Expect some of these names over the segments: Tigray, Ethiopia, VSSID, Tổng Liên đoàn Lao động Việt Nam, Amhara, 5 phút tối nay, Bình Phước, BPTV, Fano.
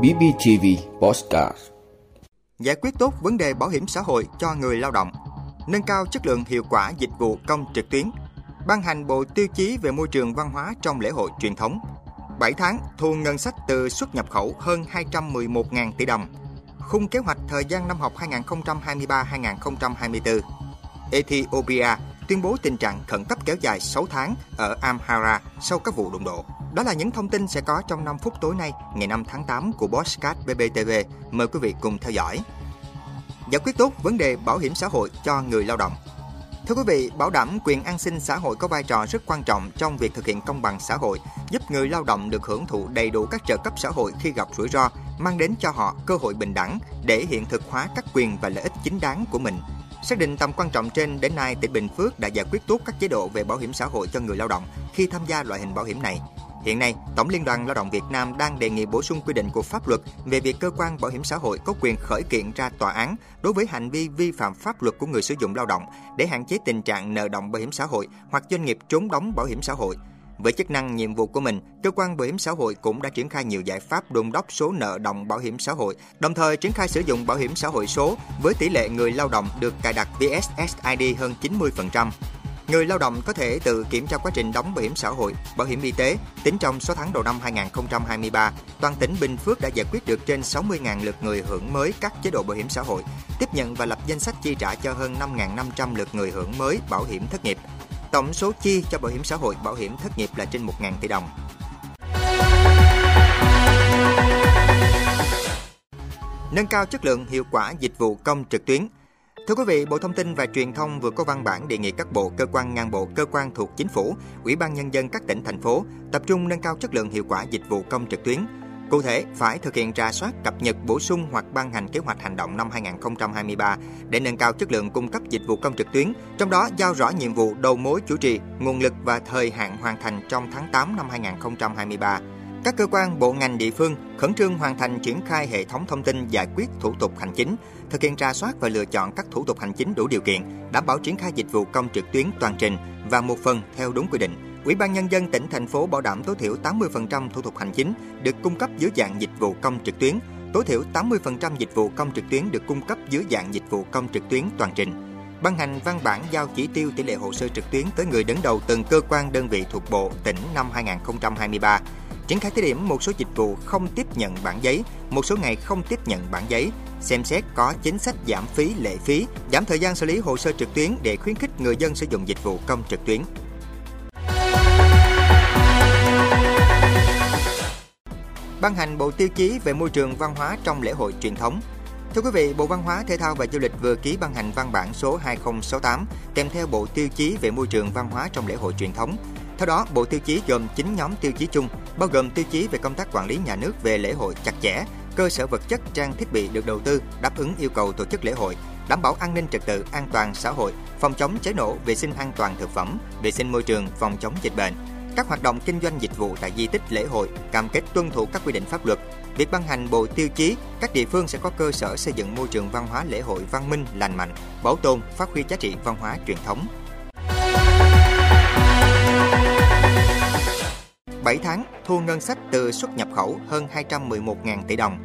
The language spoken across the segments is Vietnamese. BPTV Podcast. Giải quyết tốt vấn đề bảo hiểm xã hội cho người lao động, nâng cao chất lượng hiệu quả dịch vụ công trực tuyến, ban hành bộ tiêu chí về môi trường văn hóa trong lễ hội truyền thống, 7 tháng thu ngân sách từ xuất nhập khẩu hơn 211.000 tỷ đồng, khung kế hoạch thời gian năm học 2023-2024. Ethiopia tuyên bố tình trạng khẩn cấp kéo dài 6 tháng ở Amhara sau các vụ đụng độ. Đó là những thông tin sẽ có trong 5 phút tối nay, ngày 5 tháng 8 của Podcast BPTV. Mời quý vị cùng theo dõi. Giải quyết tốt vấn đề bảo hiểm xã hội cho người lao động. Thưa quý vị, bảo đảm quyền an sinh xã hội có vai trò rất quan trọng trong việc thực hiện công bằng xã hội, giúp người lao động được hưởng thụ đầy đủ các trợ cấp xã hội khi gặp rủi ro, mang đến cho họ cơ hội bình đẳng để hiện thực hóa các quyền và lợi ích chính đáng của mình. Xác định tầm quan trọng trên, đến nay tỉnh Bình Phước đã giải quyết tốt các chế độ về bảo hiểm xã hội cho người lao động khi tham gia loại hình bảo hiểm này. Hiện nay, Tổng Liên đoàn Lao động Việt Nam đang đề nghị bổ sung quy định của pháp luật về việc cơ quan bảo hiểm xã hội có quyền khởi kiện ra tòa án đối với hành vi vi phạm pháp luật của người sử dụng lao động để hạn chế tình trạng nợ động bảo hiểm xã hội hoặc doanh nghiệp trốn đóng bảo hiểm xã hội. Với chức năng nhiệm vụ của mình, cơ quan bảo hiểm xã hội cũng đã triển khai nhiều giải pháp đôn đốc số nợ động bảo hiểm xã hội, đồng thời triển khai sử dụng bảo hiểm xã hội số với tỷ lệ người lao động được cài đặt VSSID hơn 90%. Người lao động có thể tự kiểm tra quá trình đóng bảo hiểm xã hội, bảo hiểm y tế. Tính trong 6 tháng đầu năm 2023, toàn tỉnh Bình Phước đã giải quyết được trên 60.000 lượt người hưởng mới các chế độ bảo hiểm xã hội, tiếp nhận và lập danh sách chi trả cho hơn 5.500 lượt người hưởng mới bảo hiểm thất nghiệp. Tổng số chi cho bảo hiểm xã hội, bảo hiểm thất nghiệp là trên 1.000 tỷ đồng. Nâng cao chất lượng hiệu quả dịch vụ công trực tuyến. Thưa quý vị, Bộ Thông tin và Truyền thông vừa có văn bản đề nghị các bộ, cơ quan ngang bộ, cơ quan thuộc chính phủ, Ủy ban Nhân dân các tỉnh, thành phố tập trung nâng cao chất lượng hiệu quả dịch vụ công trực tuyến. Cụ thể, phải thực hiện rà soát, cập nhật, bổ sung hoặc ban hành kế hoạch hành động năm 2023 để nâng cao chất lượng cung cấp dịch vụ công trực tuyến, trong đó giao rõ nhiệm vụ đầu mối chủ trì, nguồn lực và thời hạn hoàn thành trong tháng 8 năm 2023. Các cơ quan, bộ ngành địa phương khẩn trương hoàn thành triển khai hệ thống thông tin giải quyết thủ tục hành chính, thực hiện rà soát và lựa chọn các thủ tục hành chính đủ điều kiện, đảm bảo triển khai dịch vụ công trực tuyến toàn trình và một phần theo đúng quy định. Ủy ban Nhân dân tỉnh, thành phố bảo đảm tối thiểu 80% thủ tục hành chính được cung cấp dưới dạng dịch vụ công trực tuyến, tối thiểu 80% dịch vụ công trực tuyến được cung cấp dưới dạng dịch vụ công trực tuyến toàn trình. Ban hành văn bản giao chỉ tiêu tỷ lệ hồ sơ trực tuyến tới người đứng đầu từng cơ quan đơn vị thuộc bộ, tỉnh năm 2023. Triển khai thí điểm một số dịch vụ không tiếp nhận bản giấy, một số ngày không tiếp nhận bản giấy, xem xét có chính sách giảm phí lệ phí, giảm thời gian xử lý hồ sơ trực tuyến để khuyến khích người dân sử dụng dịch vụ công trực tuyến. Ban hành bộ tiêu chí về môi trường văn hóa trong lễ hội truyền thống. Thưa quý vị, Bộ Văn hóa, Thể thao và Du lịch vừa ký ban hành văn bản số 2068 kèm theo bộ tiêu chí về môi trường văn hóa trong lễ hội truyền thống. Theo đó, bộ tiêu chí gồm 9 nhóm tiêu chí chung, bao gồm tiêu chí về công tác quản lý nhà nước về lễ hội chặt chẽ, cơ sở vật chất, trang thiết bị được đầu tư đáp ứng yêu cầu tổ chức lễ hội, đảm bảo an ninh trật tự, an toàn xã hội, phòng chống cháy nổ, vệ sinh an toàn thực phẩm, vệ sinh môi trường, phòng chống dịch bệnh. Các hoạt động kinh doanh dịch vụ tại di tích lễ hội cam kết tuân thủ các quy định pháp luật. Việc ban hành bộ tiêu chí, các địa phương sẽ có cơ sở xây dựng môi trường văn hóa lễ hội văn minh, lành mạnh, bảo tồn, phát huy giá trị văn hóa truyền thống. 7 tháng thu ngân sách từ xuất nhập khẩu hơn 211.000 tỷ đồng.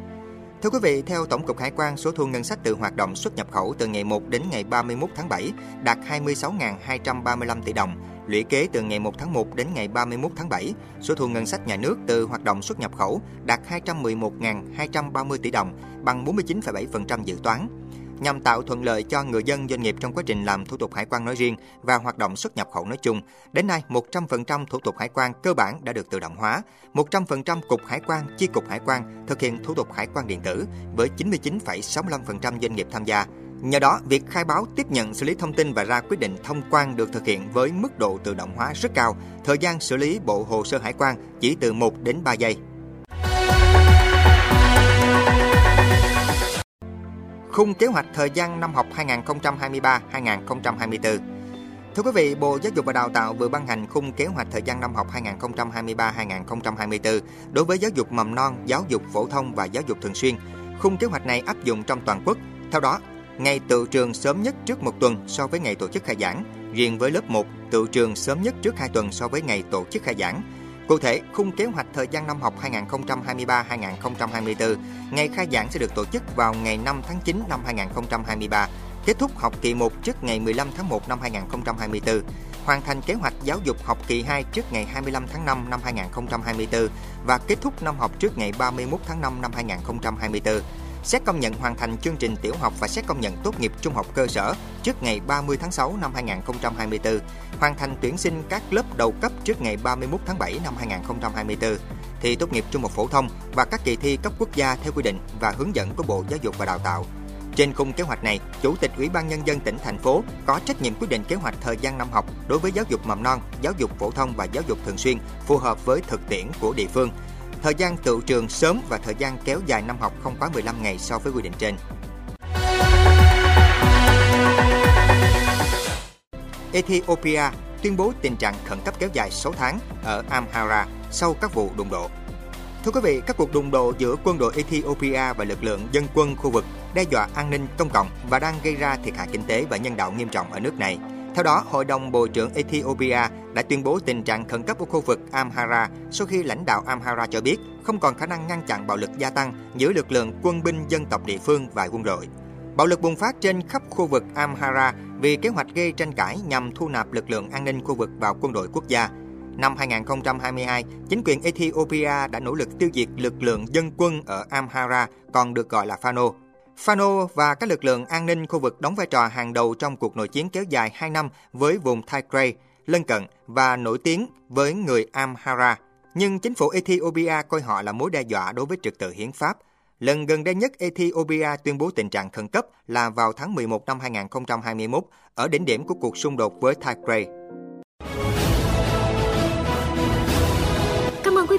Thưa quý vị, theo Tổng cục Hải quan, số thu ngân sách từ hoạt động xuất nhập khẩu từ ngày 1 đến ngày 31 tháng 7 đạt 26.235 tỷ đồng. Lũy kế từ ngày 1 tháng 1 đến ngày 31 tháng 7, số thu ngân sách nhà nước từ hoạt động xuất nhập khẩu đạt 211.230 tỷ đồng, bằng 49,7% dự toán. Nhằm tạo thuận lợi cho người dân, doanh nghiệp trong quá trình làm thủ tục hải quan nói riêng và hoạt động xuất nhập khẩu nói chung, đến nay 100% thủ tục hải quan cơ bản đã được tự động hóa, 100% cục hải quan, chi cục hải quan thực hiện thủ tục hải quan điện tử với 99,65% doanh nghiệp tham gia. Nhờ đó, việc khai báo, tiếp nhận, xử lý thông tin và ra quyết định thông quan được thực hiện với mức độ tự động hóa rất cao, thời gian xử lý bộ hồ sơ hải quan chỉ từ 1 đến 3 giây. Khung kế hoạch thời gian năm học 2023-2024. Thưa quý vị, Bộ Giáo dục và Đào tạo vừa ban hành khung kế hoạch thời gian năm học 2023-2024 đối với giáo dục mầm non, giáo dục phổ thông và giáo dục thường xuyên. Khung kế hoạch này áp dụng trong toàn quốc. Theo đó, ngày tựu trường sớm nhất trước 1 tuần so với ngày tổ chức khai giảng. Riêng với lớp 1, tựu trường sớm nhất trước 2 tuần so với ngày tổ chức khai giảng. Cụ thể, khung kế hoạch thời gian năm học 2023-2024, ngày khai giảng sẽ được tổ chức vào ngày 5 tháng 9 năm 2023, kết thúc học kỳ 1 trước ngày 15 tháng 1 năm 2024, hoàn thành kế hoạch giáo dục học kỳ 2 trước ngày 25 tháng 5 năm 2024 và kết thúc năm học trước ngày 31 tháng 5 năm 2024. Xét công nhận hoàn thành chương trình tiểu học và xét công nhận tốt nghiệp trung học cơ sở trước ngày 30 tháng 6 năm 2024, hoàn thành tuyển sinh các lớp đầu cấp trước ngày 31 tháng 7 năm 2024, thi tốt nghiệp trung học phổ thông và các kỳ thi cấp quốc gia theo quy định và hướng dẫn của Bộ Giáo dục và Đào tạo. Trên khung kế hoạch này, Chủ tịch Ủy ban Nhân dân tỉnh, thành phố có trách nhiệm quyết định kế hoạch thời gian năm học đối với giáo dục mầm non, giáo dục phổ thông và giáo dục thường xuyên phù hợp với thực tiễn của địa phương. Thời gian tựu trường sớm và thời gian kéo dài năm học không quá 15 ngày so với quy định trên. Ethiopia tuyên bố tình trạng khẩn cấp kéo dài 6 tháng ở Amhara sau các vụ đụng độ. Thưa quý vị, các cuộc đụng độ giữa quân đội Ethiopia và lực lượng dân quân khu vực đe dọa an ninh công cộng và đang gây ra thiệt hại kinh tế và nhân đạo nghiêm trọng ở nước này. Theo đó, Hội đồng Bộ trưởng Ethiopia đã tuyên bố tình trạng khẩn cấp ở khu vực Amhara sau khi lãnh đạo Amhara cho biết không còn khả năng ngăn chặn bạo lực gia tăng giữa lực lượng quân binh dân tộc địa phương và quân đội. Bạo lực bùng phát trên khắp khu vực Amhara vì kế hoạch gây tranh cãi nhằm thu nạp lực lượng an ninh khu vực vào quân đội quốc gia. Năm 2022, chính quyền Ethiopia đã nỗ lực tiêu diệt lực lượng dân quân ở Amhara, còn được gọi là Fano. Fano và các lực lượng an ninh khu vực đóng vai trò hàng đầu trong cuộc nội chiến kéo dài 2 năm với vùng Tigray, lân cận và nổi tiếng với người Amhara. Nhưng chính phủ Ethiopia coi họ là mối đe dọa đối với trật tự hiến pháp. Lần gần đây nhất Ethiopia tuyên bố tình trạng khẩn cấp là vào tháng 11 năm 2021 ở đỉnh điểm của cuộc xung đột với Tigray. Quý